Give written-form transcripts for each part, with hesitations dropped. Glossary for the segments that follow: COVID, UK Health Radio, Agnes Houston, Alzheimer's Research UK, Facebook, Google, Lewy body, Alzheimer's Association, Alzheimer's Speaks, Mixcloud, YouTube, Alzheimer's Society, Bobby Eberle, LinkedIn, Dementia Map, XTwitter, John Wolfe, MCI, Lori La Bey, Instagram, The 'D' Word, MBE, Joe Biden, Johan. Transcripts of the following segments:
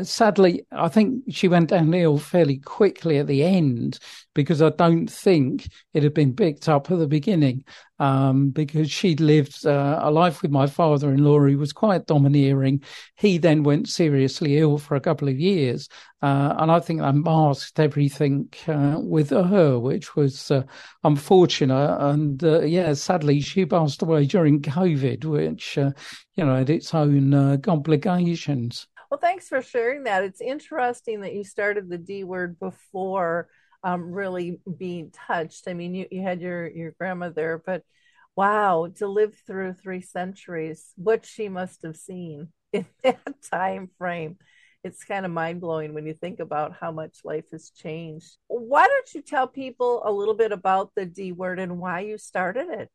sadly, I think she went downhill fairly quickly at the end, because I don't think it had been picked up at the beginning, because she'd lived a life with my father-in-law who was quite domineering. He then went seriously ill for a couple of years, and I think that masked everything with her, which was unfortunate. And sadly, she passed away during COVID, which had its own complications. Well, thanks for sharing that. It's interesting that you started the D word before really being touched. I mean, you had your grandma there, but wow, to live through 3 centuries, what she must have seen in that time frame. It's kind of mind-blowing when you think about how much life has changed. Why don't you tell people a little bit about the D word and why you started it?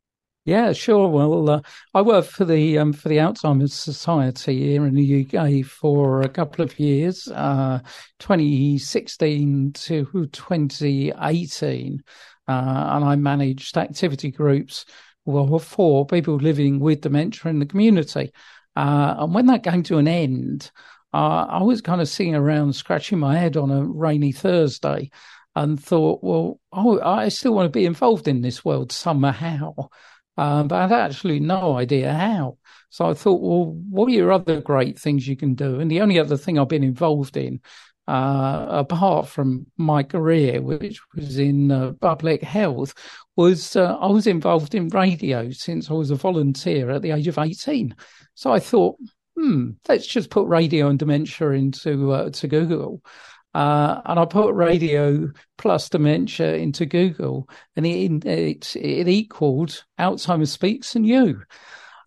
Yeah, sure. Well, I worked for the Alzheimer's Society here in the UK for a couple of years, 2016 to 2018, and I managed activity groups for people living with dementia in the community. And when that came to an end, I was kind of sitting around scratching my head on a rainy Thursday and thought, well, I still want to be involved in this world somehow. But I had actually no idea how. So I thought, well, what are your other great things you can do? And the only other thing I've been involved in, apart from my career, which was in public health, was I was involved in radio since I was a volunteer at the age of 18. So I thought, let's just put radio and dementia into to Google. And I put radio plus dementia into Google, and it equaled Alzheimer's Speaks and you.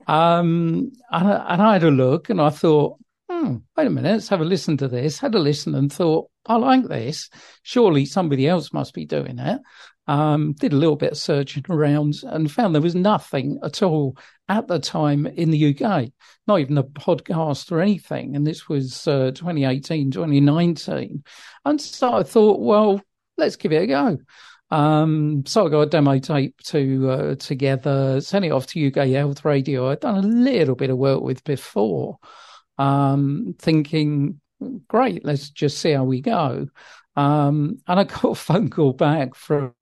And I had a look, and I thought, wait a minute, let's have a listen to this. Had a listen and thought, I like this. Surely somebody else must be doing it. Did a little bit of searching around and found there was nothing at all at the time in the UK, not even a podcast or anything. And this was 2018, 2019. And so I thought, well, let's give it a go. So I got a demo tape together, sent it off to UK Health Radio. I'd done a little bit of work with before, thinking, great, let's just see how we go. And I got a phone call back from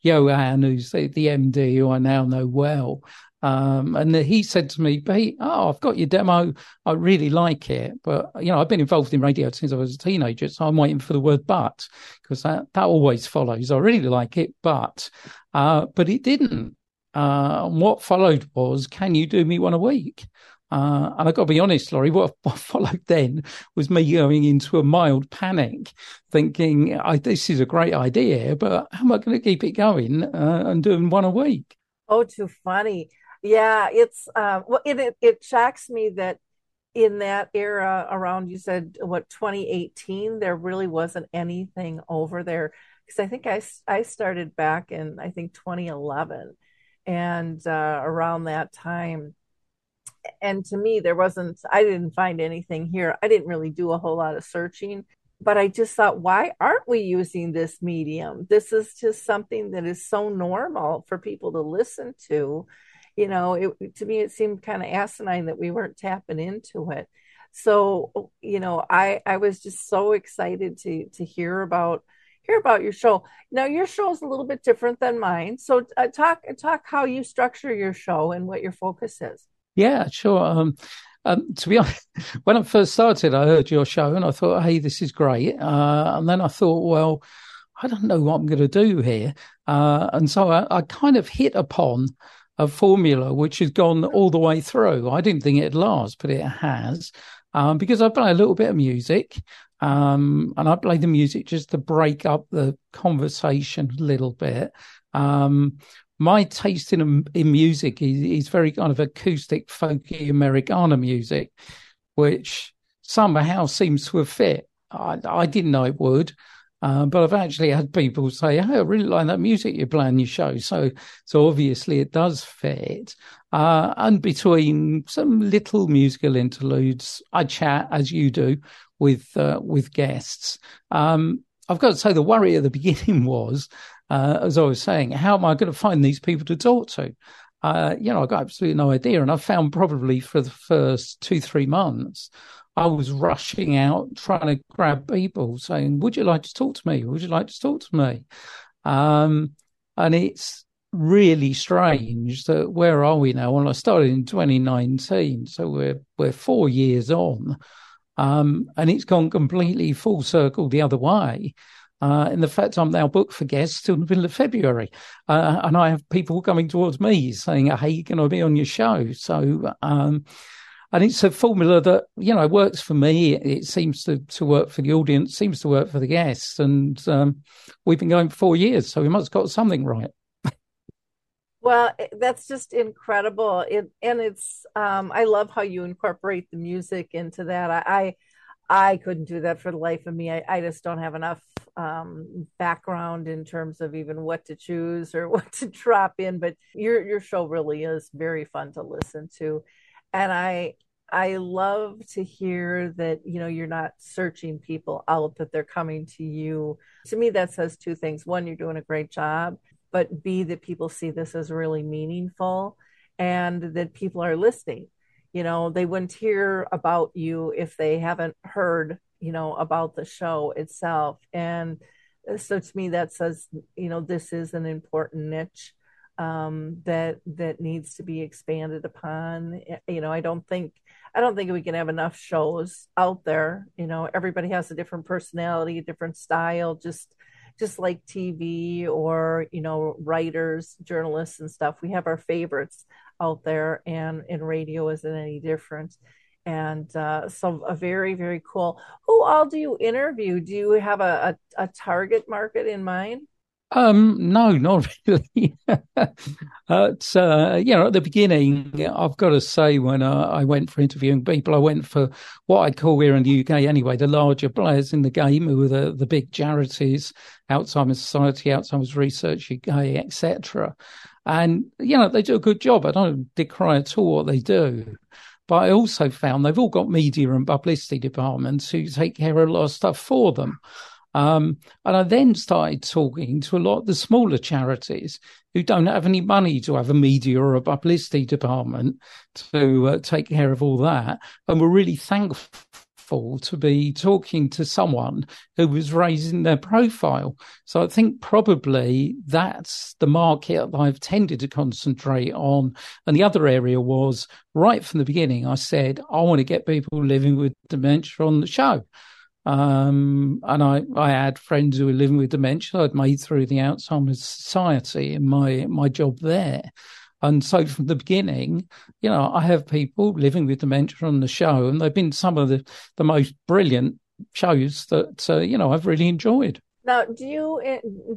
Johan, who's the MD, who I now know well. And he said to me, Pete, I've got your demo. I really like it. But, I've been involved in radio since I was a teenager, so I'm waiting for the word but, because that always follows. I really like it, but it didn't. What followed was, can you do me one a week? And I've got to be honest, Laurie, what followed then was me going into a mild panic, thinking, this is a great idea, but how am I going to keep it going and doing one a week? Oh, too funny. Yeah, it's it shocks me that in that era around, you said, 2018, there really wasn't anything over there. Because I think I started back in, 2011 and around that time. And to me, I didn't find anything here. I didn't really do a whole lot of searching, but I just thought, why aren't we using this medium? This is just something that is so normal for people to listen to. To me, it seemed kind of asinine that we weren't tapping into it. So, I was just so excited to hear about your show. Now, your show is a little bit different than mine. So talk how you structure your show and what your focus is. Yeah, sure. To be honest, when I first started, I heard your show and I thought, hey, this is great. And then I thought, well, I don't know what I'm going to do here. And so I kind of hit upon a formula which has gone all the way through. I didn't think it'd last, but it has, because I play a little bit of music. And I play the music just to break up the conversation a little bit. My taste in music is very kind of acoustic, folky Americana music, which somehow seems to have fit. I didn't know it would, but I've actually had people say, hey, I really like that music you play on your show. So obviously it does fit. And between some little musical interludes, I chat, as you do, with guests. I've got to say the worry at the beginning was, as I was saying, how am I going to find these people to talk to? I've got absolutely no idea. And I found probably for the first 2-3 months, I was rushing out trying to grab people saying, would you like to talk to me? Would you like to talk to me? And it's really strange that where are we now? Well, I started in 2019, so we're 4 years on, and it's gone completely full circle the other way. In the fact I'm now booked for guests till the middle of February, and I have people coming towards me saying, hey, can I be on your show? So, and it's a formula that, works for me. It seems to work for the audience, seems to work for the guests. And we've been going for 4 years, so we must have got something right. Well, that's just incredible. It's I love how you incorporate the music into that. I couldn't do that for the life of me. I just don't have enough background in terms of even what to choose or what to drop in. But your show really is very fun to listen to. And I love to hear that, you're not searching people out, that they're coming to you. To me, that says two things. One, you're doing a great job, but B, that people see this as really meaningful and that people are listening. They wouldn't hear about you if they haven't heard, about the show itself. And so to me, that says, this is an important niche. That needs to be expanded upon. I don't think we can have enough shows out there. Everybody has a different personality, a different style, just like TV or, writers, journalists and stuff. We have our favorites out there, and radio isn't any different. And so a very, very cool. Who all do you interview? Do you have a target market in mind? No, not really. At the beginning, I've got to say, when I went for interviewing people, I went for what I call here in the UK anyway, the larger players in the game, who are the big charities, Alzheimer's Society, Alzheimer's Research UK, etc. And, they do a good job. I don't decry at all what they do. But I also found they've all got media and publicity departments who take care of a lot of stuff for them. And I then started talking to a lot of the smaller charities who don't have any money to have a media or a publicity department to take care of all that. And we're really thankful to be talking to someone who was raising their profile. So I think probably that's the market that I've tended to concentrate on. And the other area was, right from the beginning, I said, I want to get people living with dementia on the show. And I had friends who were living with dementia I'd made through the Alzheimer's Society in my job there. And so from the beginning, I have people living with dementia on the show, and they've been some of the most brilliant shows that, I've really enjoyed. Now, do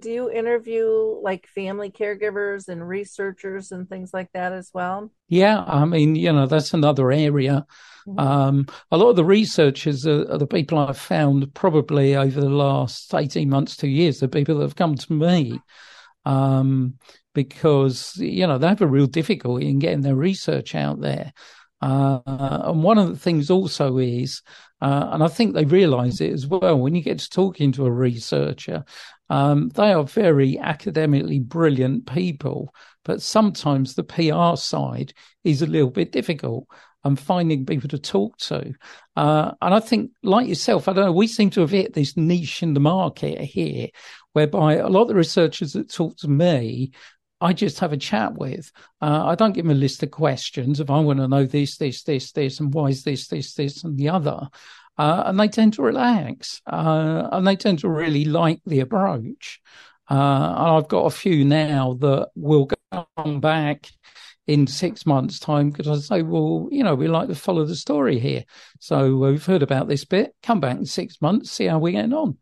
you interview like family caregivers and researchers and things like that as well? Yeah, I mean, that's another area. Mm-hmm. A lot of the researchers are the people I've found probably over the last 18 months, 2 years, the people that have come to me because, they have a real difficulty in getting their research out there. And one of the things also is, and I think they realize it as well, when you get to talking to a researcher, they are very academically brilliant people, but sometimes the PR side is a little bit difficult and finding people to talk to. And I think, like yourself, I don't know, we seem to have hit this niche in the market here, whereby a lot of the researchers that talk to me, I just have a chat with. I don't give them a list of questions if I want to know this, and why is this, and the other. And they tend to relax. And they tend to really like the approach. And I've got a few now that will come back in 6 months' time because I say, well, we like to follow the story here. So we've heard about this bit. Come back in 6 months, see how we're getting on.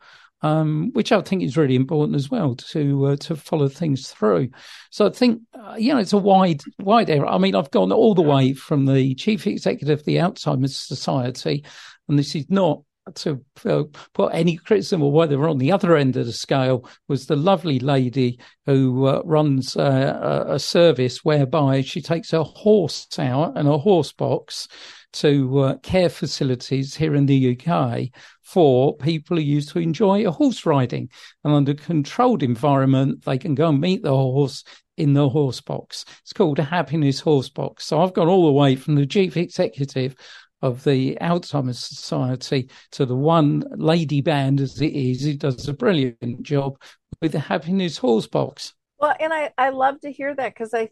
Which I think is really important as well to follow things through. So I think, it's a wide area. I mean, I've gone all the way from the chief executive of the Alzheimer's Society, and this is not to put any criticism or whatever on the other end of the scale, was the lovely lady who runs a service whereby she takes her horse out and a horse box to care facilities here in the UK for people who used to enjoy horse riding. And under a controlled environment, they can go and meet the horse, in the horse box. It's called a happiness horse box. So I've gone all the way from the chief executive of the Alzheimer's Society to the one lady band as it is, who does a brilliant job with the happiness horse box. Well, and I love to hear that, because I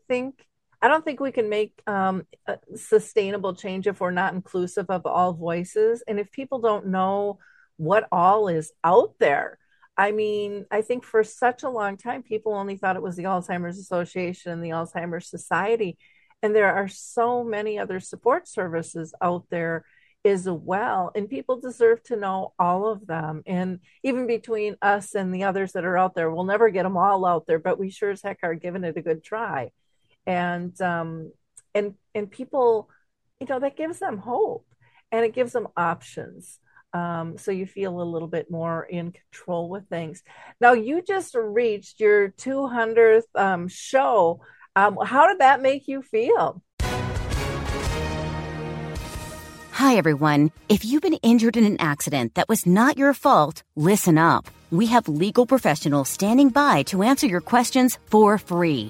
don't think we can make sustainable change if we're not inclusive of all voices. And if people don't know what all is out there, I mean, I think for such a long time, people only thought it was the Alzheimer's Association and the Alzheimer's Society. And there are so many other support services out there as well. And people deserve to know all of them. And even between us and the others that are out there, we'll never get them all out there, but we sure as heck are giving it a good try. And people, you know, that gives them hope and it gives them options. So you feel a little bit more in control with things. Now, you just reached your 200th show. How did that make you feel? Hi, everyone. If you've been injured in an accident that was not your fault, listen up. We have legal professionals standing by to answer your questions for free.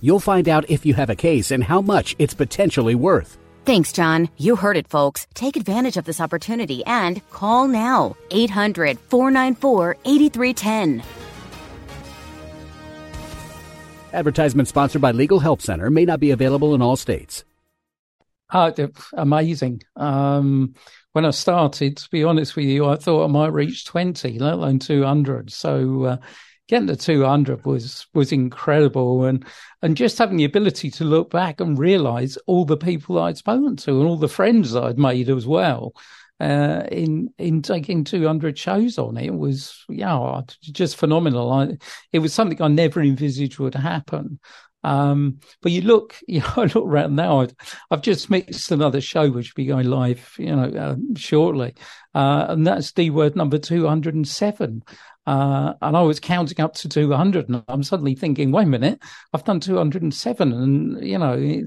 You'll find out if you have a case and how much it's potentially worth. Thanks, John. You heard it, folks. Take advantage of this opportunity and call now. 800-494-8310. Advertisement sponsored by Legal Help Center. May not be available in all states. Amazing. When I started, to be honest with you, I thought I might reach 20, let alone 200. So, getting to 200 was incredible, and just having the ability to look back and realise all the people I'd spoken to and all the friends I'd made as well in taking 200 shows on it was just phenomenal. It was something I never envisaged would happen. But I look around now, I've just mixed another show which will be going live, shortly. And that's D Word number 207. And I was counting up to 200 and I'm suddenly thinking, wait a minute, I've done 207 and,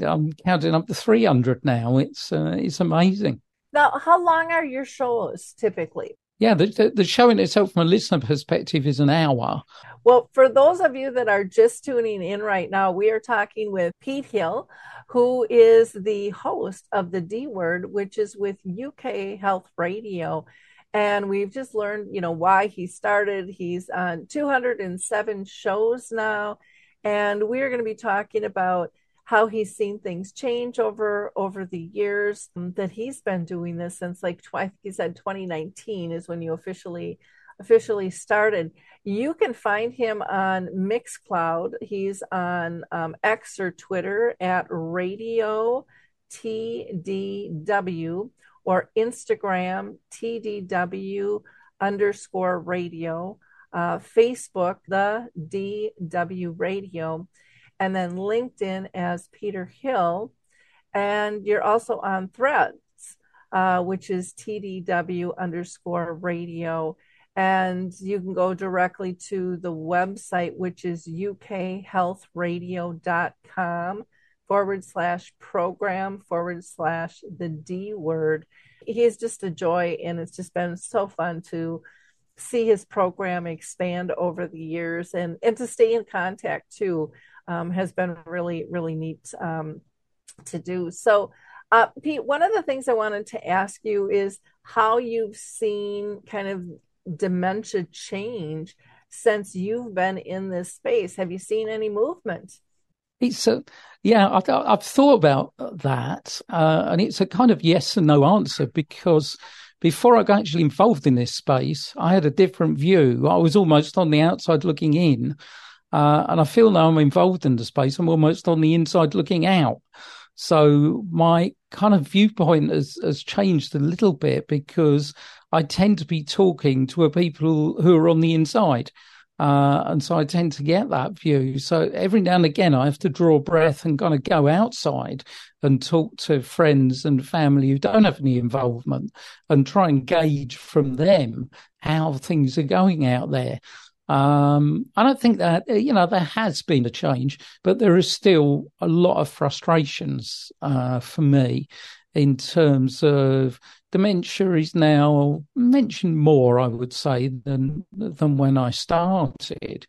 I'm counting up to 300 now. It's amazing. Now, how long are your shows typically? Yeah, the show in itself from a listener perspective is an hour. Well, for those of you that are just tuning in right now, we are talking with Pete Hill, who is the host of The 'D' Word, which is with UK Health Radio. And we've just learned, why he started. He's on 207 shows now. And we're going to be talking about how he's seen things change over the years that he's been doing this since, like I think he said 2019 is when you officially started. You can find him on Mixcloud. He's on X or Twitter at Radio TDW or Instagram TDW_radio, Facebook, The DW Radio, and then LinkedIn as Peter Hill. And you're also on Threads, which is TDW_radio. And you can go directly to the website, which is ukhealthradio.com/program/The 'D' Word. He is just a joy, and it's just been so fun to see his program expand over the years and to stay in contact too. Has been really, really neat to do. So, Pete, one of the things I wanted to ask you is how you've seen kind of dementia change since you've been in this space. Have you seen any movement? I've thought about that, and it's a kind of yes and no answer, because before I got actually involved in this space, I had a different view. I was almost on the outside looking in. And I feel now I'm involved in the space, I'm almost on the inside looking out. So my kind of viewpoint has changed a little bit, because I tend to be talking to people who are on the inside. And so I tend to get that view. So every now and again, I have to draw breath and kind of go outside and talk to friends and family who don't have any involvement and try and gauge from them how things are going out there. I don't think that, you know, there has been a change, but there is still a lot of frustrations for me in terms of dementia is now mentioned more, I would say, than when I started.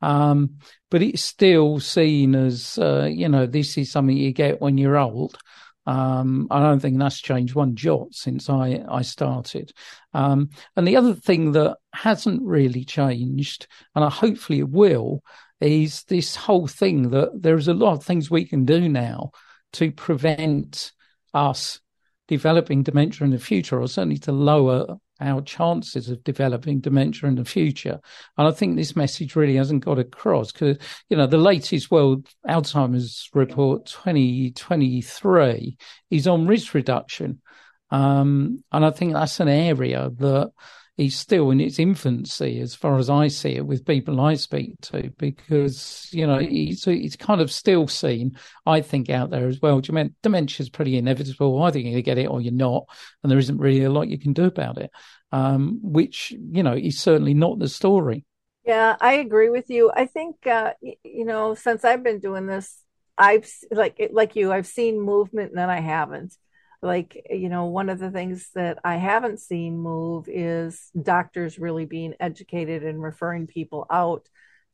But it's still seen as, you know, this is something you get when you're old. I don't think that's changed one jot since I started. And the other thing that hasn't really changed, and hopefully it will, is this whole thing that there's a lot of things we can do now to prevent us developing dementia in the future, or certainly to lower our chances of developing dementia in the future. And I think this message really hasn't got across because, you know, the latest World Alzheimer's Report 2023 is on risk reduction. And I think that's an area that is still in its infancy, as far as I see it, with people I speak to, because, you know, it's kind of still seen, I think, out there as well. Dementia is pretty inevitable. Either you get it or you're not, and there isn't really a lot you can do about it, which, you know, is certainly not the story. Yeah, I agree with you. I think, you know, since I've been doing this, I've like you, I've seen movement and then I haven't. Like, you know, one of the things that I haven't seen move is doctors really being educated and referring people out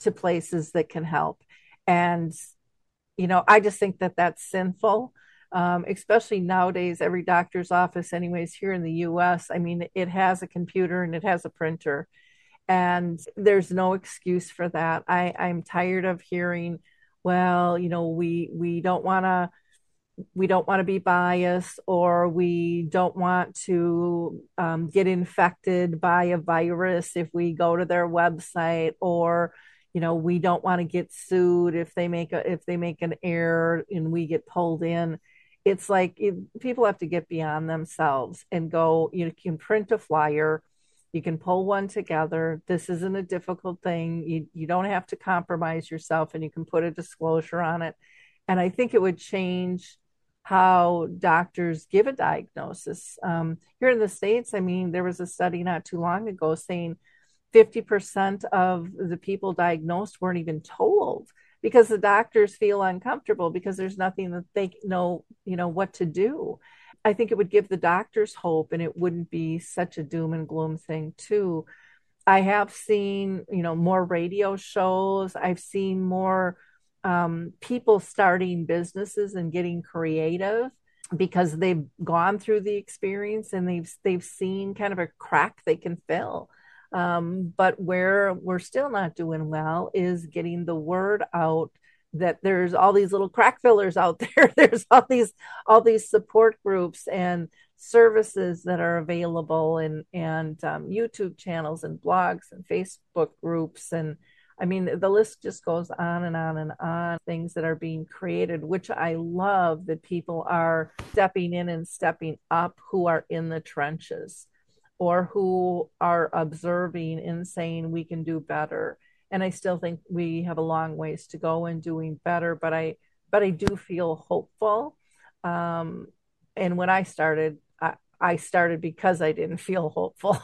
to places that can help. And, you know, I just think that that's sinful, especially nowadays. Every doctor's office, anyways, here in the U.S., I mean, it has a computer and it has a printer, and there's no excuse for that. I'm tired of hearing, well, you know, we don't want to be biased, or we don't want to get infected by a virus if we go to their website, or, you know, we don't want to get sued if they make an error and we get pulled in. It's like people have to get beyond themselves and go, you can print a flyer, you can pull one together. This isn't a difficult thing. You don't have to compromise yourself, and you can put a disclosure on it. And I think it would change how doctors give a diagnosis. Here in the States, I mean, there was a study not too long ago saying 50% of the people diagnosed weren't even told because the doctors feel uncomfortable because there's nothing that they know, you know, what to do. I think it would give the doctors hope, and it wouldn't be such a doom and gloom thing too. I have seen, you know, more radio shows. I've seen more people starting businesses and getting creative because they've gone through the experience and they've seen kind of a crack they can fill. But where we're still not doing well is getting the word out that there's all these little crack fillers out there. There's all these support groups and services that are available, and YouTube channels and blogs and Facebook groups, and I mean, the list just goes on and on and on, things that are being created, which I love that people are stepping in and stepping up who are in the trenches or who are observing and saying we can do better. And I still think we have a long ways to go in doing better, but I do feel hopeful. And when I started, I started because I didn't feel hopeful.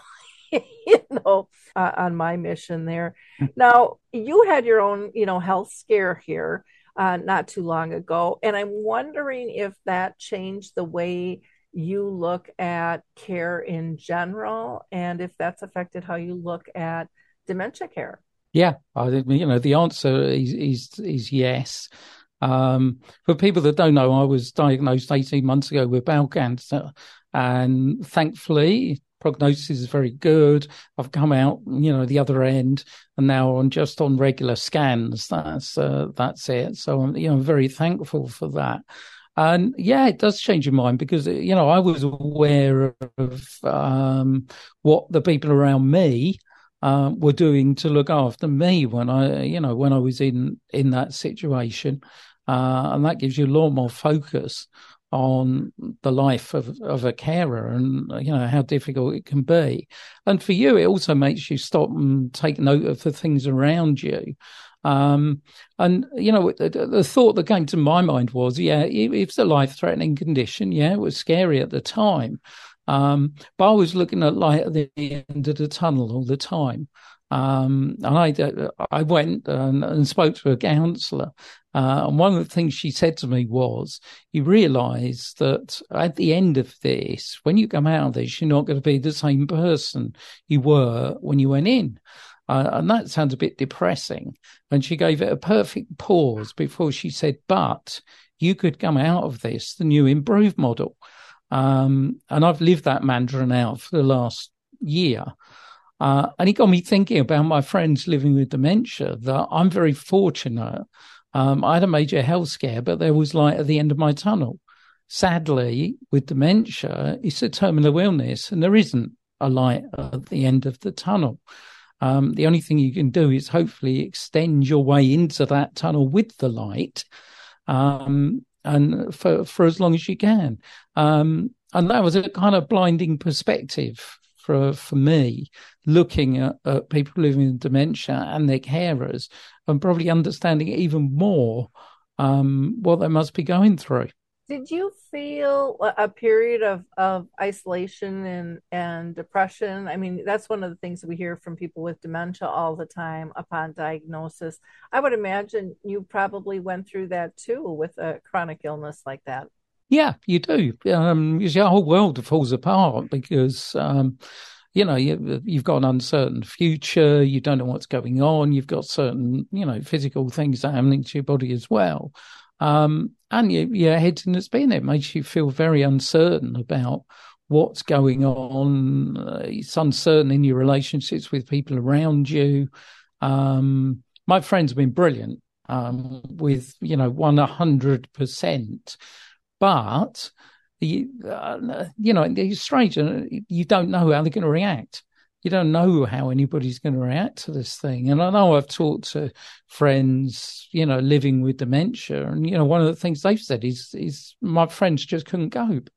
You know, on my mission there. Now, you had your own, you know, health scare here not too long ago. And I'm wondering if that changed the way you look at care in general, and if that's affected how you look at dementia care. Yeah, I think, you know, the answer is yes. For people that don't know, I was diagnosed 18 months ago with bowel cancer, and thankfully, prognosis is very good. I've come out, you know, the other end, and now I'm just on regular scans. That's it. So I'm, you know, very thankful for that. And yeah, it does change your mind because, you know, I was aware of what the people around me were doing to look after me when I was in that situation, and that gives you a lot more focus on the life of a carer and, you know, how difficult it can be. And for you, it also makes you stop and take note of the things around you. And, you know, the thought that came to my mind was, it's a life-threatening condition. Yeah, it was scary at the time. But I was looking at light at the end of the tunnel all the time. And I went and spoke to a counsellor. And one of the things she said to me was, you realise that at the end of this, when you come out of this, you're not going to be the same person you were when you went in. And that sounds a bit depressing. And she gave it a perfect pause before she said, but you could come out of this, the new improved model. And I've lived that mantra now for the last year. And it got me thinking about my friends living with dementia, that I'm very fortunate. I had a major health scare, but there was light at the end of my tunnel. Sadly, with dementia, it's a terminal illness and there isn't a light at the end of the tunnel. The only thing you can do is hopefully extend your way into that tunnel with the light, and for as long as you can. And that was a kind of blinding perspective for me, looking at people living with dementia and their carers, and probably understanding even more what they must be going through. Did you feel a period of isolation and depression? I mean, that's one of the things we hear from people with dementia all the time upon diagnosis. I would imagine you probably went through that too with a chronic illness like that. Yeah, you do. You see, our whole world falls apart because, you know, you've got an uncertain future. You don't know what's going on. You've got certain, you know, physical things that are happening to your body as well. And your head's in a spin. It makes you feel very uncertain about what's going on. It's uncertain in your relationships with people around you. My friends have been brilliant with, you know, 100%. But, you know, it's strange. You don't know how they're going to react. You don't know how anybody's going to react to this thing. And I know I've talked to friends, you know, living with dementia. And, you know, one of the things they've said is my friends just couldn't cope.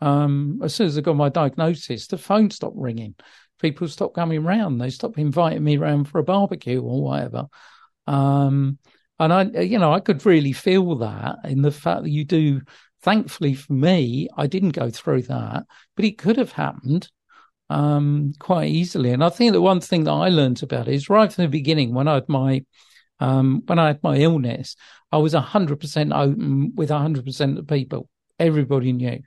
As soon as I got my diagnosis, the phone stopped ringing. People stopped coming round. They stopped inviting me round for a barbecue or whatever. And, I could really feel that in the fact that you do. Thankfully for me, I didn't go through that, but it could have happened quite easily. And I think the one thing that I learned about it is right from the beginning, when I had my illness, I was 100% open with 100% of people. Everybody knew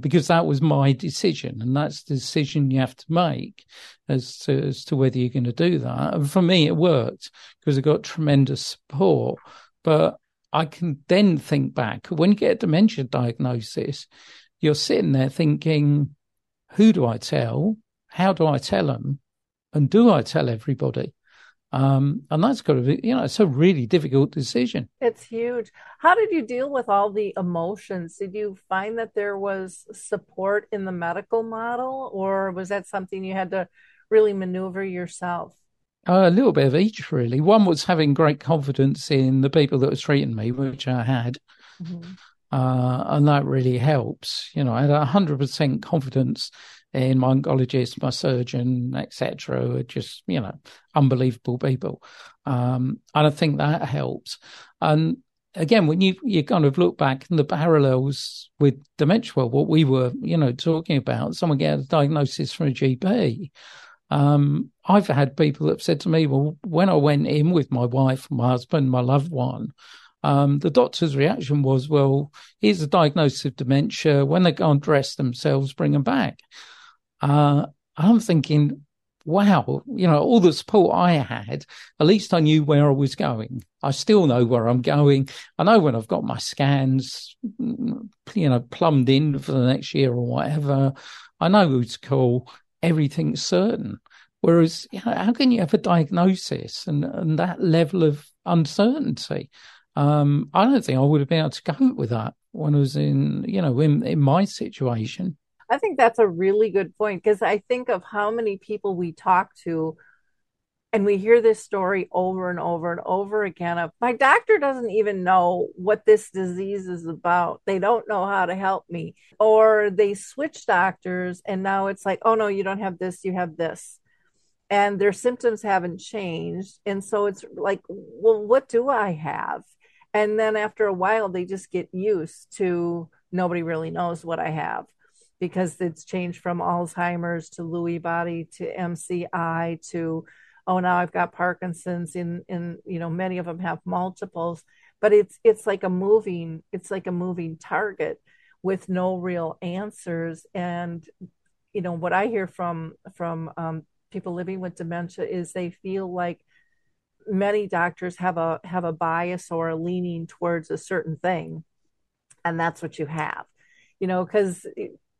because that was my decision, and that's the decision you have to make as to whether you're going to do that. And for me, it worked because I got tremendous support, but I can then think back. When you get a dementia diagnosis, you're sitting there thinking, who do I tell? How do I tell them? And do I tell everybody? And that's got to be, you know, it's a really difficult decision. It's huge. How did you deal with all the emotions? Did you find that there was support in the medical model, or was that something you had to really maneuver yourself? A little bit of each, really. One was having great confidence in the people that were treating me, which I had, and that really helps. You know, I had 100% confidence in my oncologist, my surgeon, etc. Just, you know, unbelievable people, and I think that helps. And again, when you kind of look back in the parallels with dementia, what we were, you know, talking about, someone get a diagnosis from a GP. I've had people that have said to me, well, when I went in with my wife, my husband, my loved one, the doctor's reaction was, well, here's a diagnosis of dementia. When they go and dress themselves, bring them back. I'm thinking, wow, you know, all the support I had, at least I knew where I was going. I still know where I'm going. I know when I've got my scans, you know, plumbed in for the next year or whatever. I know who to call. Everything's certain. Whereas, you know, how can you have a diagnosis and that level of uncertainty? I don't think I would have been able to cope with that when I was in my situation. I think that's a really good point, because I think of how many people we talk to And we hear this story over and over and over again of, my doctor doesn't even know what this disease is about. They don't know how to help me. Or they switch doctors and now it's like, oh no, you don't have this, you have this. And their symptoms haven't changed. And so it's like, well, what do I have? And then after a while, they just get used to nobody really knows what I have, because it's changed from Alzheimer's to Lewy body to MCI to, oh, now I've got Parkinson's in, you know, many of them have multiples, but it's like a moving target with no real answers. And, you know, what I hear from people living with dementia is they feel like many doctors have a bias or a leaning towards a certain thing. And that's what you have, you know, because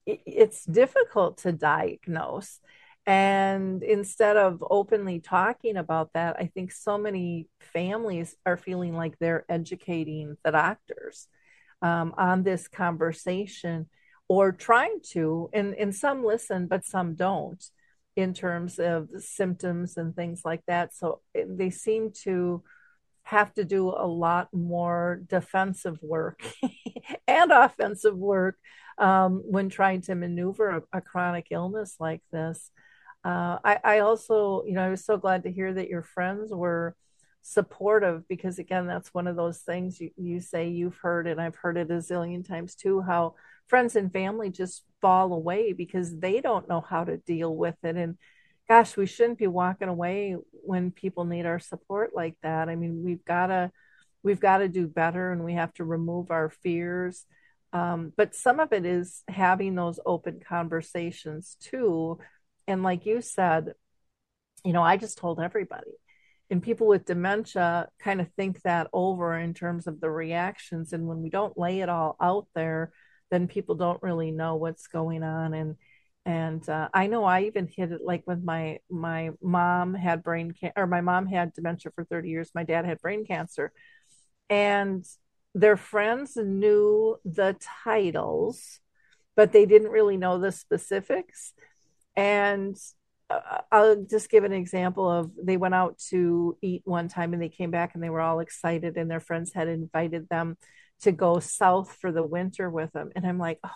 it's difficult to diagnose. And instead of openly talking about that, I think so many families are feeling like they're educating the doctors on this conversation, or trying to, and some listen, but some don't, in terms of symptoms and things like that. So they seem to have to do a lot more defensive work and offensive work when trying to maneuver a chronic illness like this. I also, you know, I was so glad to hear that your friends were supportive, because again, that's one of those things you say you've heard, and I've heard it a zillion times too, how friends and family just fall away because they don't know how to deal with it. And gosh, we shouldn't be walking away when people need our support like that. I mean, we've got to do better, and we have to remove our fears. But some of it is having those open conversations too. And like you said, you know, I just told everybody, and people with dementia kind of think that over in terms of the reactions. And when we don't lay it all out there, then people don't really know what's going on. And I know I even hit it like when my mom had brain cancer, or my mom had dementia for 30 years. My dad had brain cancer, and their friends knew the titles, but they didn't really know the specifics. And I'll just give an example of, they went out to eat one time and they came back and they were all excited, and their friends had invited them to go south for the winter with them. And I'm like, oh,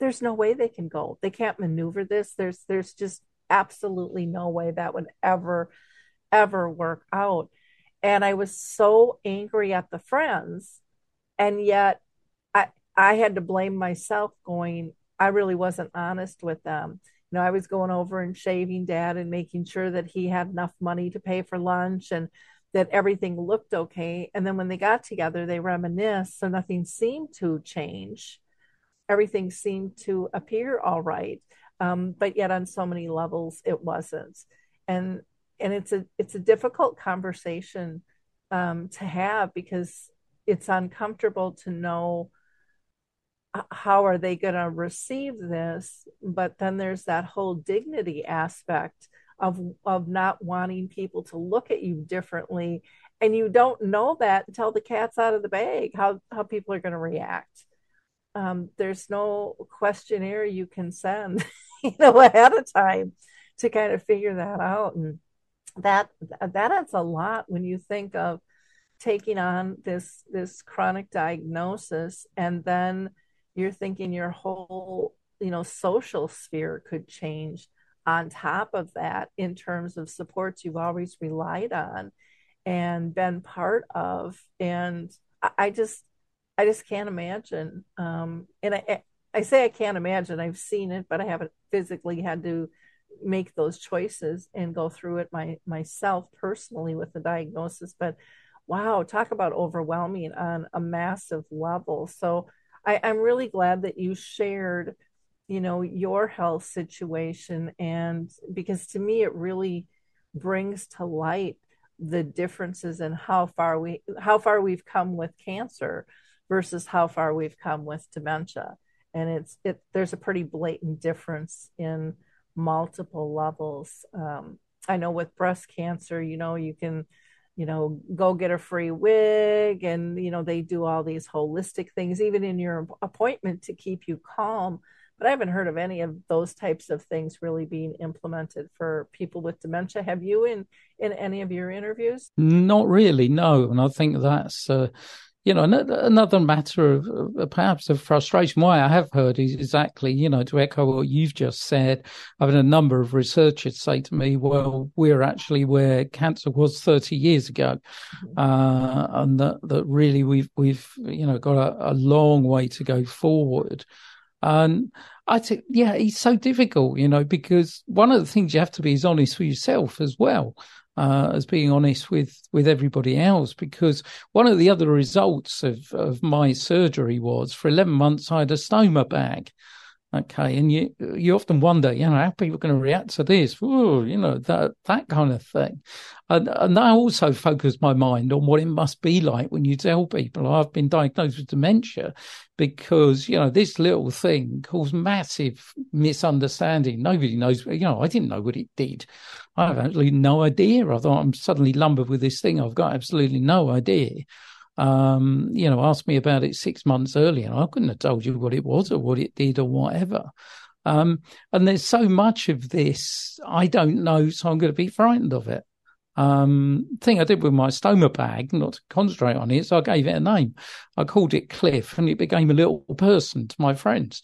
there's no way they can go. They can't maneuver this. There's just absolutely no way that would ever, ever work out. And I was so angry at the friends. And yet I had to blame myself, going, I really wasn't honest with them. You know, I was going over and shaving Dad and making sure that he had enough money to pay for lunch and that everything looked okay. And then when they got together, they reminisced. So nothing seemed to change. Everything seemed to appear all right. But yet on so many levels, it wasn't. And it's a difficult conversation to have, because it's uncomfortable to know how are they going to receive this. But then there's that whole dignity aspect of not wanting people to look at you differently. And you don't know that until the cat's out of the bag, how people are going to react. There's no questionnaire you can send, you know, ahead of time to kind of figure that out. And that adds a lot when you think of taking on this chronic diagnosis, and then you're thinking your whole, you know, social sphere could change on top of that, in terms of supports you've always relied on and been part of. And I just can't imagine. And I say I can't imagine. I've seen it, but I haven't physically had to make those choices and go through it myself personally with the diagnosis. But wow, talk about overwhelming on a massive level. So I'm really glad that you shared, you know, your health situation, and because to me it really brings to light the differences in how far we've come with cancer versus how far we've come with dementia. And there's a pretty blatant difference in multiple levels. I know with breast cancer, you know, you can, you know, go get a free wig, and, you know, they do all these holistic things, even in your appointment, to keep you calm. But I haven't heard of any of those types of things really being implemented for people with dementia. Have you in any of your interviews? Not really, no. And I think that's, another matter of perhaps of frustration. Why I have heard is exactly, to echo what you've just said, I've had a number of researchers say to me, well, we're actually where cancer was 30 years ago. And that really we've got a long way to go forward. And I think, it's so difficult, because one of the things you have to be is honest with yourself as well, as being honest with everybody else, because one of the other results of my surgery was for 11 months, I had a stoma bag. Okay. And you often wonder, how are people going to react to this? Ooh, that kind of thing. And I also focused my mind on what it must be like when you tell people I've been diagnosed with dementia, because, this little thing caused massive misunderstanding. Nobody knows, I didn't know what it did. I have absolutely no idea. I thought I'm suddenly lumbered with this thing. I've got absolutely no idea. Asked me about it 6 months earlier and I couldn't have told you what it was or what it did or whatever. And there's so much of this, I don't know, so I'm going to be frightened of it. Thing I did with my stoma bag, not to concentrate on it, so I gave it a name. I called it Cliff and it became a little person to my friends.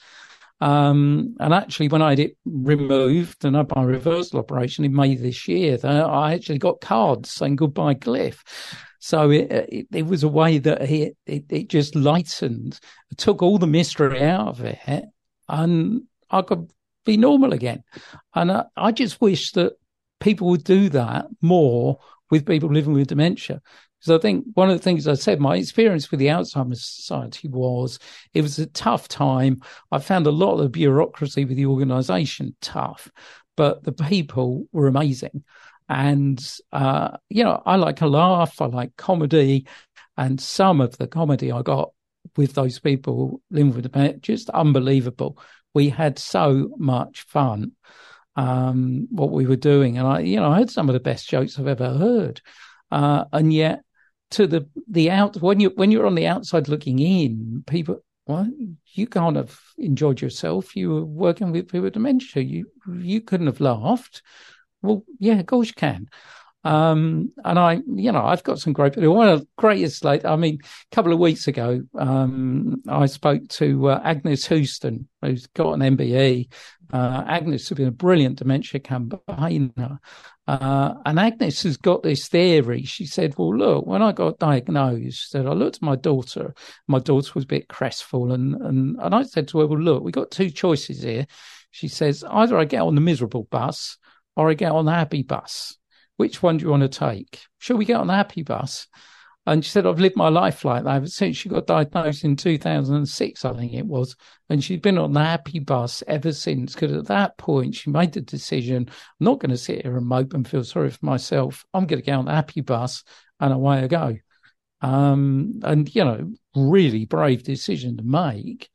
And actually when I had it removed and had my reversal operation in May this year, I actually got cards saying goodbye Cliff. So it was a way that it just lightened, it took all the mystery out of it, and I could be normal again. And I just wish that people would do that more with people living with dementia. Because I think one of the things I said, my experience with the Alzheimer's Society was it was a tough time. I found a lot of the bureaucracy with the organisation tough, but the people were amazing. And, I like a laugh, I like comedy, and some of the comedy I got with those people living with dementia, just unbelievable. We had so much fun, what we were doing. And I heard some of the best jokes I've ever heard. And yet to the out, when you're on the outside looking in, people, well, you can't have enjoyed yourself. You were working with people with dementia. You couldn't have laughed. Well, yeah, of course you can. And I've got some great people. One of the greatest, a couple of weeks ago, I spoke to Agnes Houston, who's got an MBE. Agnes has been a brilliant dementia campaigner. And Agnes has got this theory. She said, well, look, when I got diagnosed, I looked at my daughter. My daughter was a bit crestfallen. And I said to her, well, look, we got two choices here. She says, either I get on the miserable bus or I get on the happy bus. Which one do you want to take? Shall we get on the happy bus? And she said, I've lived my life like that since she got diagnosed in 2006, I think it was. And she'd been on the happy bus ever since, because at that point she made the decision, I'm not going to sit here and mope and feel sorry for myself. I'm going to get on the happy bus, and away I go. Really brave decision to make.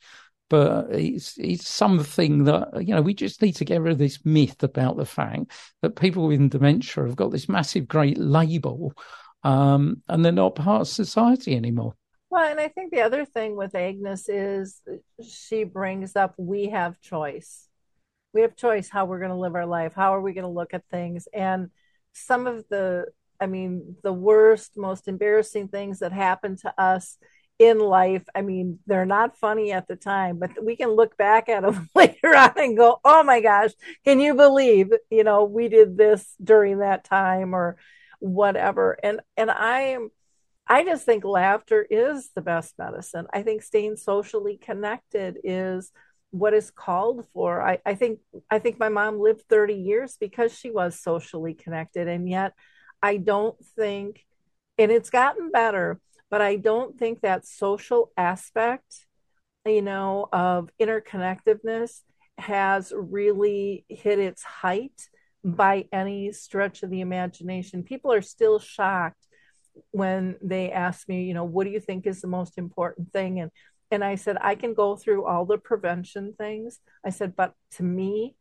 But it's something that, we just need to get rid of this myth about the fact that people with dementia have got this massive, great label, and they're not part of society anymore. Well, and I think the other thing with Agnes is she brings up we have choice. We have choice how we're going to live our life. How are we going to look at things? And some of the worst, most embarrassing things that happen to us in life, they're not funny at the time, but we can look back at them later on and go, oh my gosh, can you believe, we did this during that time or whatever. And I just think laughter is the best medicine. I think staying socially connected is what is called for. I think my mom lived 30 years because she was socially connected. And yet I don't think, and it's gotten better, but I don't think that social aspect, of interconnectedness has really hit its height by any stretch of the imagination. People are still shocked when they ask me, what do you think is the most important thing? And I said, I can go through all the prevention things. I said, but to me,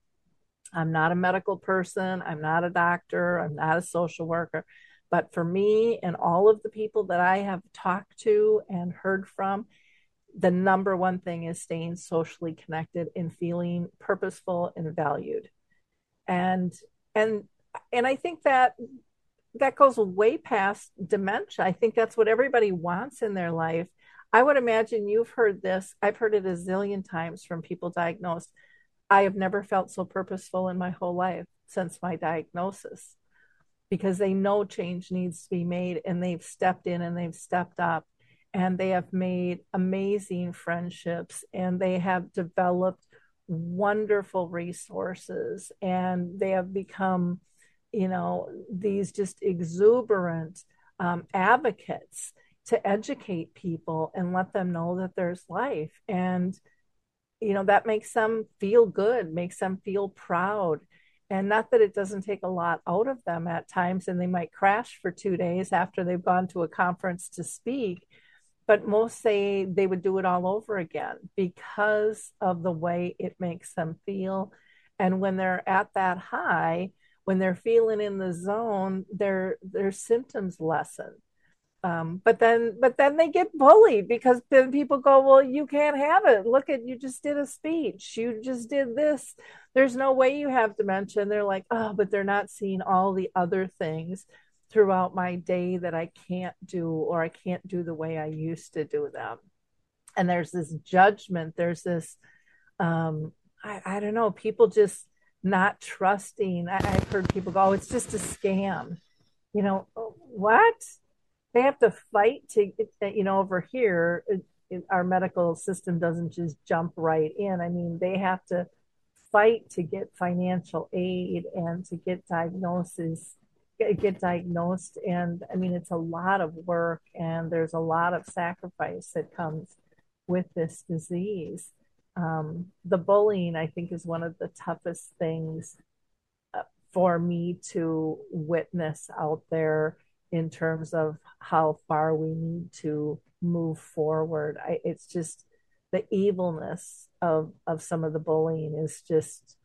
I'm not a medical person. I'm not a doctor. I'm not a social worker. But for me and all of the people that I have talked to and heard from, the number one thing is staying socially connected and feeling purposeful and valued. And I think that goes way past dementia. I think that's what everybody wants in their life. I would imagine you've heard this. I've heard it a zillion times from people diagnosed. I have never felt so purposeful in my whole life since my diagnosis, because they know change needs to be made, and they've stepped in and they've stepped up, and they have made amazing friendships, and they have developed wonderful resources, and they have become, you know, these just exuberant advocates to educate people and let them know that there's life. And, you know, that makes them feel good, makes them feel proud. And not that it doesn't take a lot out of them at times, and they might crash for 2 days after they've gone to a conference to speak, but most say they would do it all over again because of the way it makes them feel. And when they're at that high, when they're feeling in the zone, their symptoms lessen. But then they get bullied, because then people go, well, you can't have it. Look at, you just did a speech. You just did this. There's no way you have dementia. And they're like, oh, but they're not seeing all the other things throughout my day that I can't do, or I can't do the way I used to do them. And there's this judgment. There's this, I don't know, people just not trusting. I've heard people go, oh, it's just a scam. You know, what? They have to fight to, you know, over here, our medical system doesn't just jump right in. I mean, they have to fight to get financial aid and to get diagnosis, get diagnosed. And I mean, it's a lot of work, and there's a lot of sacrifice that comes with this disease. The bullying, I think, is one of the toughest things for me to witness out there, in terms of how far we need to move forward. It's just the evilness of some of the bullying is just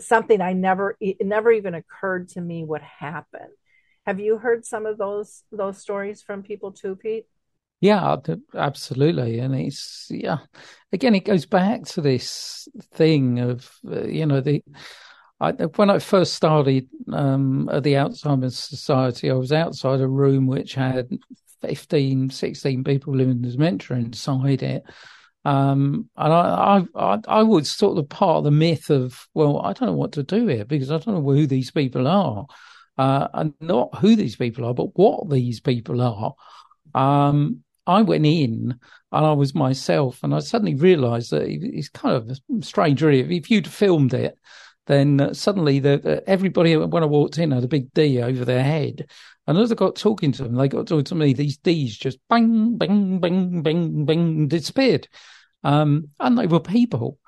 something it never even occurred to me would happen. Have you heard some of those stories from people too, Pete? Yeah, absolutely. And it's, yeah, again, it goes back to this thing of, you know, when I first started at the Alzheimer's Society, I was outside a room which had 15, 16 people living with dementia inside it. And I was sort of part of the myth of, well, I don't know what to do here, because I don't know who these people are. And not who these people are, but what these people are. I went in and I was myself, and I suddenly realised that it's kind of a strange, really. If you'd filmed it, then suddenly everybody, when I walked in, had a big D over their head. And as I got talking to them, they got talking to me, these Ds just bang, bang, bang, bang, bang, disappeared. And they were people.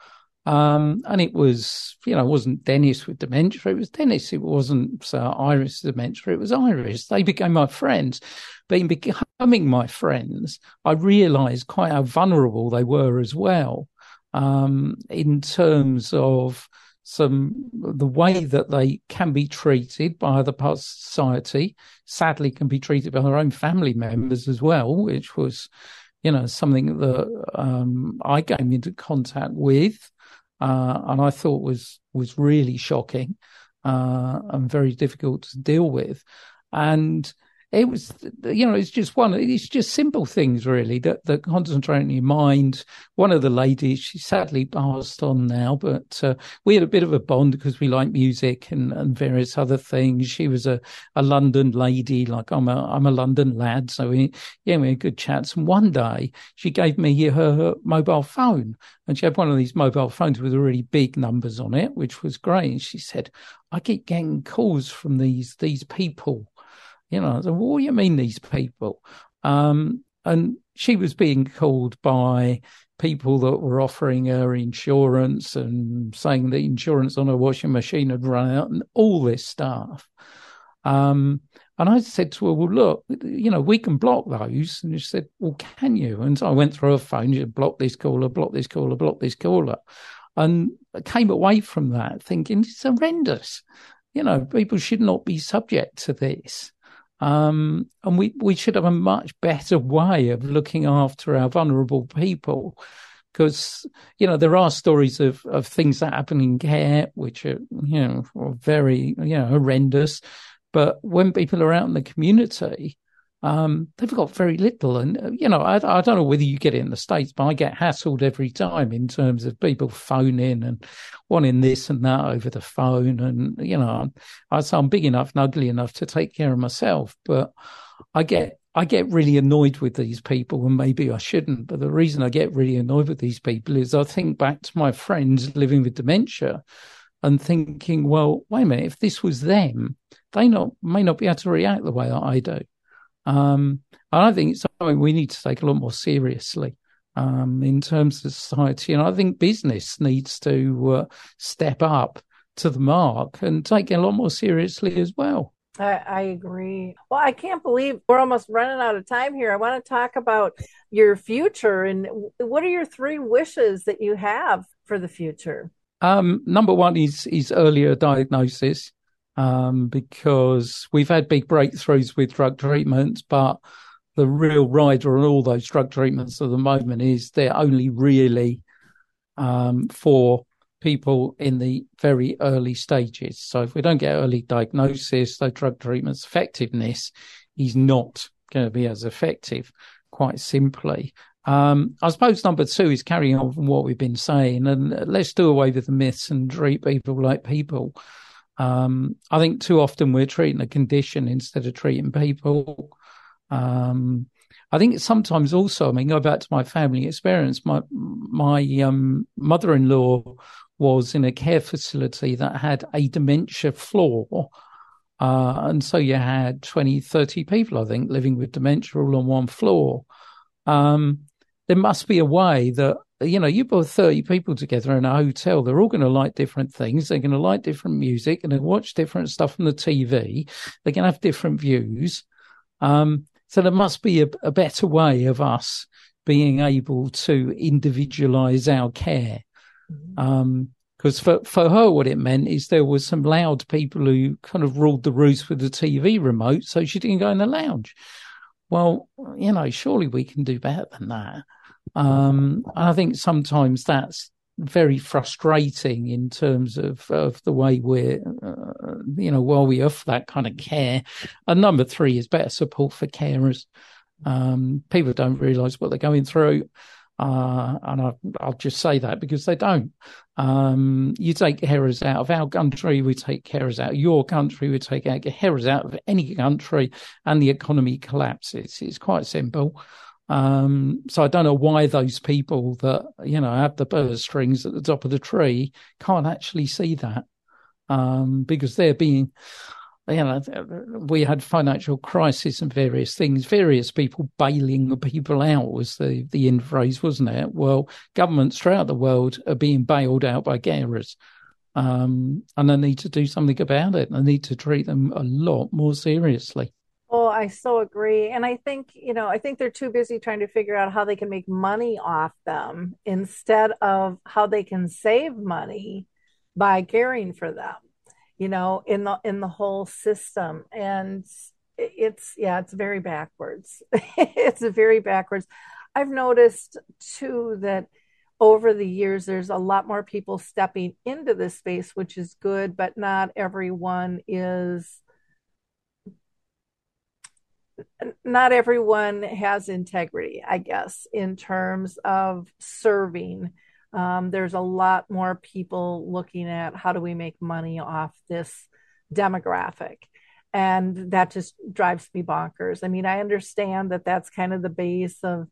And it was, you know, it wasn't Dennis with dementia. It was Dennis. It wasn't Iris with dementia. It was Iris. They became my friends. But in becoming my friends, I realised quite how vulnerable they were as well, in terms of the way that they can be treated by other parts of society, sadly can be treated by their own family members as well, which was, you know, something that I came into contact with and I thought was really shocking and very difficult to deal with. And it was, you know, it's just simple things really that concentrate on your mind. One of the ladies, she sadly passed on now, but we had a bit of a bond because we like music and various other things. She was a London lady, like I'm a London lad. So we had good chats. And one day she gave me her mobile phone, and she had one of these mobile phones with really big numbers on it, which was great. And she said, I keep getting calls from these people. You know, I said, what do you mean these people? And she was being called by people that were offering her insurance and saying the insurance on her washing machine had run out and all this stuff. And I said to her, well, look, you know, we can block those. And she said, well, can you? And so I went through her phone, she said, block this caller, block this caller, block this caller. And I came away from that thinking, it's horrendous. You know, people should not be subject to this. And we should have a much better way of looking after our vulnerable people, because, you know, there are stories of things that happen in care, which are, you know, very, you know, horrendous. But when people are out in the community, they've got very little. And, you know, I don't know whether you get it in the States, but I get hassled every time in terms of people phoning and wanting this and that over the phone. And, you know, I say I'm big enough and ugly enough to take care of myself, but I get really annoyed with these people, and maybe I shouldn't. But the reason I get really annoyed with these people is I think back to my friends living with dementia and thinking, well, wait a minute, if this was them, they may not be able to react the way that I do. And I think it's something we need to take a lot more seriously in terms of society. And I think business needs to step up to the mark and take it a lot more seriously as well. I agree. Well, I can't believe we're almost running out of time here. I want to talk about your future, and what are your three wishes that you have for the future? Number one is earlier diagnosis. Because we've had big breakthroughs with drug treatments, but the real rider on all those drug treatments at the moment is they're only really for people in the very early stages. So if we don't get early diagnosis, the drug treatment's effectiveness is not going to be as effective, quite simply. I suppose number two is carrying on from what we've been saying, and let's do away with the myths and treat people like people. I think too often we're treating a condition instead of treating people. I think it's sometimes also, I mean, go back to my family experience. My mother-in-law was in a care facility that had a dementia floor. And so you had 20, 30 people, I think, living with dementia all on one floor. There must be a way that, you know, you put 30 people together in a hotel, they're all going to like different things. They're going to like different music and watch different stuff on the TV. They're going to have different views. So there must be a better way of us being able to individualize our care. Because for her, what it meant is there was some loud people who kind of ruled the roost with the TV remote, so she didn't go in the lounge. Well, you know, surely we can do better than that. I think sometimes that's very frustrating in terms of the way we're, you know, while we offer that kind of care. And number three is better support for carers. People don't realise what they're going through. And I'll just say that because they don't. You take carers out of our country, we take carers out of your country, we take carers out of any country, and the economy collapses. It's quite simple. So I don't know why those people that, you know, have the bird strings at the top of the tree can't actually see that, because they're being, you know, we had financial crisis and various things, various people bailing the people out was the end phrase, wasn't it? Well, governments throughout the world are being bailed out by carers, and they need to do something about it. They need to treat them a lot more seriously. Oh, I so agree. And I think, you know, I think they're too busy trying to figure out how they can make money off them instead of how they can save money by caring for them, you know, in the whole system. And it's very backwards. It's very backwards. I've noticed too that over the years, there's a lot more people stepping into this space, which is good, but not everyone is. Not everyone has integrity, I guess, in terms of serving. There's a lot more people looking at how do we make money off this demographic. And that just drives me bonkers. I mean, I understand that that's kind of the base of,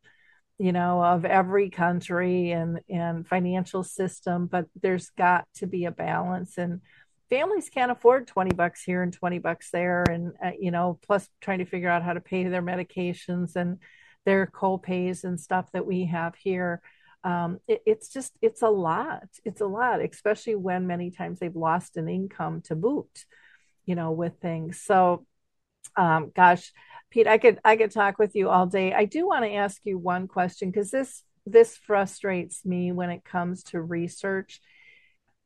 you know, of every country and financial system, but there's got to be a balance. And families can't afford $20 here and $20 there. And, you know, plus trying to figure out how to pay their medications and their co-pays and stuff that we have here. It's a lot. It's a lot, especially when many times they've lost an income to boot, you know, with things. So, gosh, Pete, I could talk with you all day. I do want to ask you one question, because this frustrates me when it comes to research.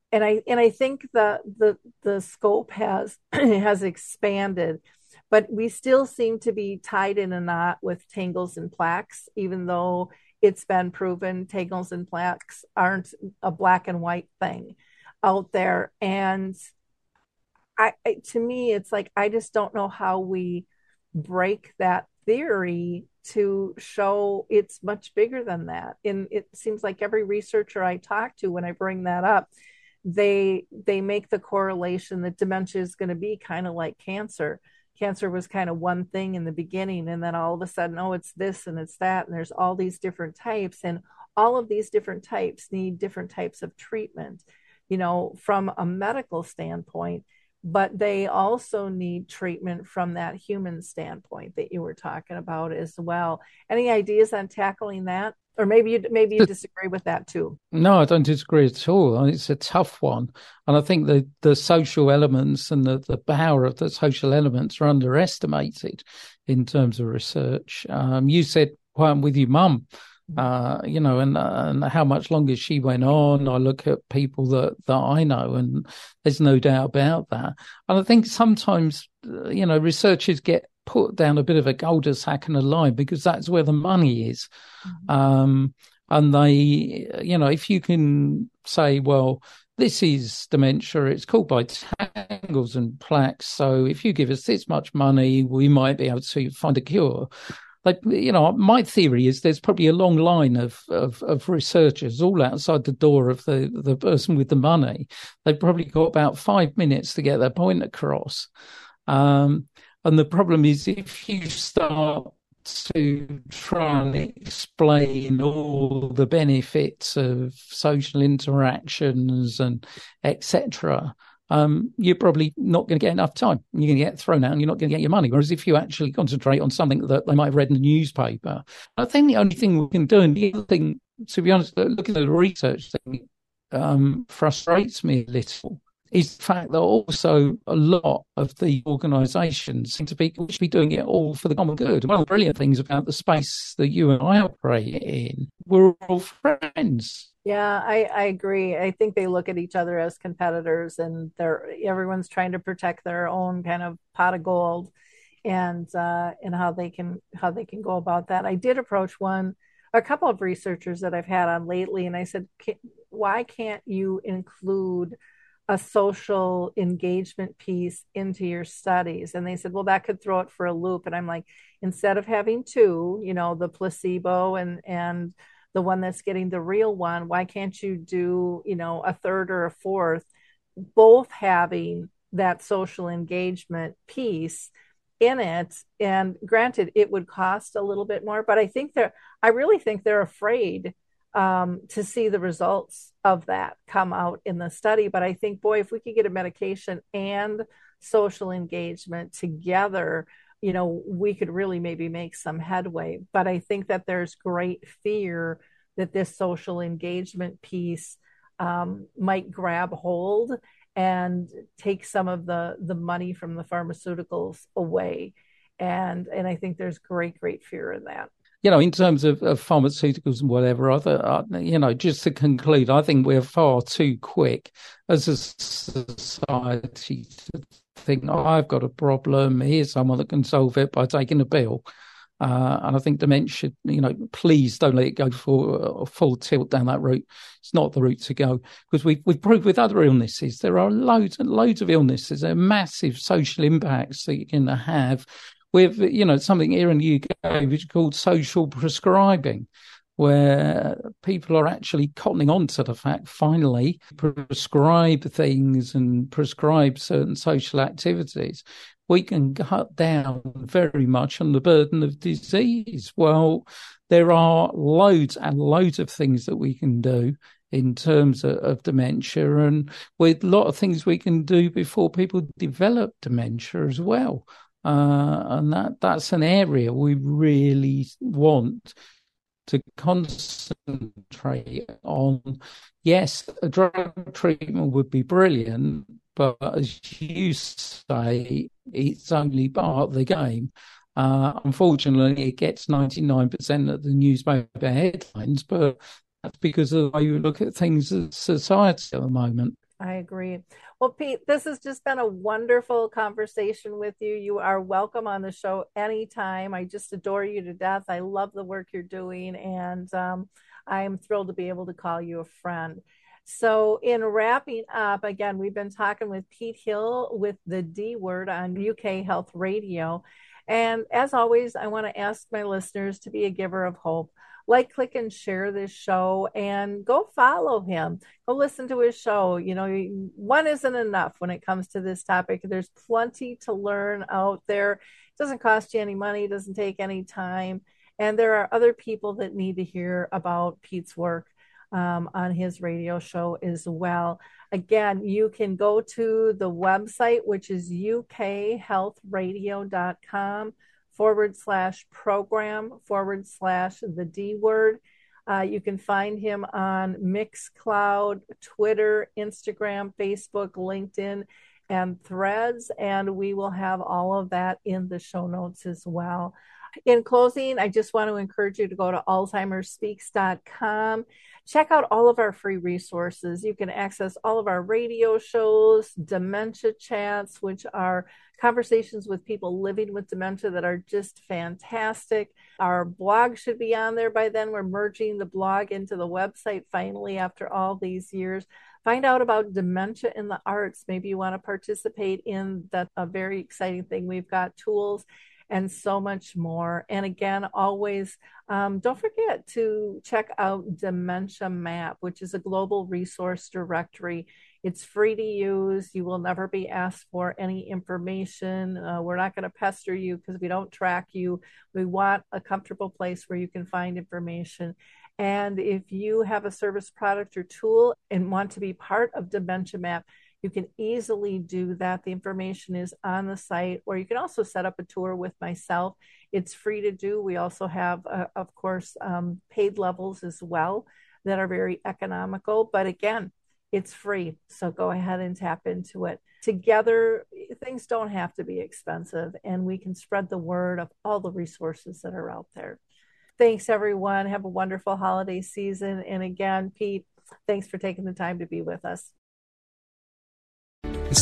And I think the scope has expanded, But we still seem to be tied in a knot with tangles and plaques, even though it's been proven tangles and plaques aren't a black and white thing out there. And I to me, it's like, I just don't know how we break that theory to show it's much bigger than that. And it seems like every researcher I talk to, when I bring that up, they make the correlation that dementia is going to be kind of like cancer. Cancer was kind of one thing in the beginning, and then all of a sudden, oh, it's this and it's that, and there's all these different types, and all of these different types need different types of treatment, you know, from a medical standpoint, but they also need treatment from that human standpoint that you were talking about as well. Any ideas on tackling that? Or maybe you disagree with that too. No, I don't disagree at all. It's a tough one. And I think the social elements and the power of the social elements are underestimated in terms of research. You said, well, I'm with your mum, you know, and how much longer she went on. I look at people that I know, and there's no doubt about that. And I think sometimes, you know, researchers get put down a bit of a cul-de-sac and a line because that's where the money is. Mm-hmm. And they, you know, if you can say, well, this is dementia, it's called by tangles and plaques, so if you give us this much money, we might be able to find a cure. Like, you know, my theory is there's probably a long line of researchers all outside the door of the person with the money. They've probably got about 5 minutes to get their point across. And the problem is, if you start to try and explain all the benefits of social interactions and etc., you're probably not going to get enough time. You're going to get thrown out and you're not going to get your money. Whereas if you actually concentrate on something that they might have read in the newspaper, I think the only thing we can do, and the other thing, to be honest, looking at the research thing, frustrates me a little, is the fact that also a lot of the organisations seem to be doing it all for the common good. One of the brilliant things about the space that you and I operate in, we're all friends. Yeah, I agree. I think they look at each other as competitors, and everyone's trying to protect their own kind of pot of gold, and how they can go about that. I did approach a couple of researchers that I've had on lately, and I said, why can't you include a social engagement piece into your studies? And they said, well, that could throw it for a loop. And I'm like, instead of having two, you know, the placebo and the one that's getting the real one, why can't you do, you know, a third or a fourth, both having that social engagement piece in it? And granted, it would cost a little bit more, but I really think they're afraid to see the results of that come out in the study. But I think, boy, if we could get a medication and social engagement together, you know, we could really maybe make some headway. But I think that there's great fear that this social engagement piece might grab hold and take some of the money from the pharmaceuticals away. And I think there's great fear in that. You know, in terms of pharmaceuticals and whatever other, you know, just to conclude, I think we're far too quick as a society to think, oh, I've got a problem, here's someone that can solve it by taking a pill. And I think dementia, you know, please don't let it go for full tilt down that route. It's not the route to go, because we've proved with other illnesses, there are loads and loads of illnesses. There are massive social impacts that you can have. We have, you know, something here in the UK which is called social prescribing, where people are actually cottoning on to the fact, finally, prescribe things and prescribe certain social activities. We can cut down very much on the burden of disease. Well, there are loads and loads of things that we can do in terms of dementia, and with a lot of things we can do before people develop dementia as well. And that's an area we really want to concentrate on. Yes, a drug treatment would be brilliant, but as you say, it's only part of the game. Unfortunately, it gets 99% of the newspaper headlines, but that's because of the way you look at things as society at the moment. I agree. Well, Pete, this has just been a wonderful conversation with you. You are welcome on the show anytime. I just adore you to death. I love the work you're doing, and I'm thrilled to be able to call you a friend. So in wrapping up, again, we've been talking with Pete Hill with the D Word on UK Health Radio. And as always, I want to ask my listeners to be a giver of hope. Like, click, and share this show, and go follow him. Go listen to his show. You know, one isn't enough when it comes to this topic. There's plenty to learn out there. It doesn't cost you any money. It doesn't take any time. And there are other people that need to hear about Pete's work on his radio show as well. Again, you can go to the website, which is ukhealthradio.com/program/the D word. You can find him on Mixcloud, Twitter, Instagram, Facebook, LinkedIn, and Threads. And we will have all of that in the show notes as well. In closing, I just want to encourage you to go to alzheimerspeaks.com. Check out all of our free resources. You can access all of our radio shows, dementia chats, which are conversations with people living with dementia that are just fantastic. Our blog should be on there by then. We're merging the blog into the website finally after all these years. Find out about dementia in the arts. Maybe you want to participate in that, a very exciting thing. We've got tools and so much more. And again, always don't forget to check out Dementia Map, which is a global resource directory. It's free to use. You will never be asked for any information. We're not going to pester you because we don't track you. We want a comfortable place where you can find information. And if you have a service, product, or tool and want to be part of Dementia Map, you can easily do that. The information is on the site, or you can also set up a tour with myself. It's free to do. We also have, of course, paid levels as well that are very economical. But again, it's free. So go ahead and tap into it. Together, things don't have to be expensive, and we can spread the word of all the resources that are out there. Thanks, everyone. Have a wonderful holiday season. And again, Pete, thanks for taking the time to be with us. It's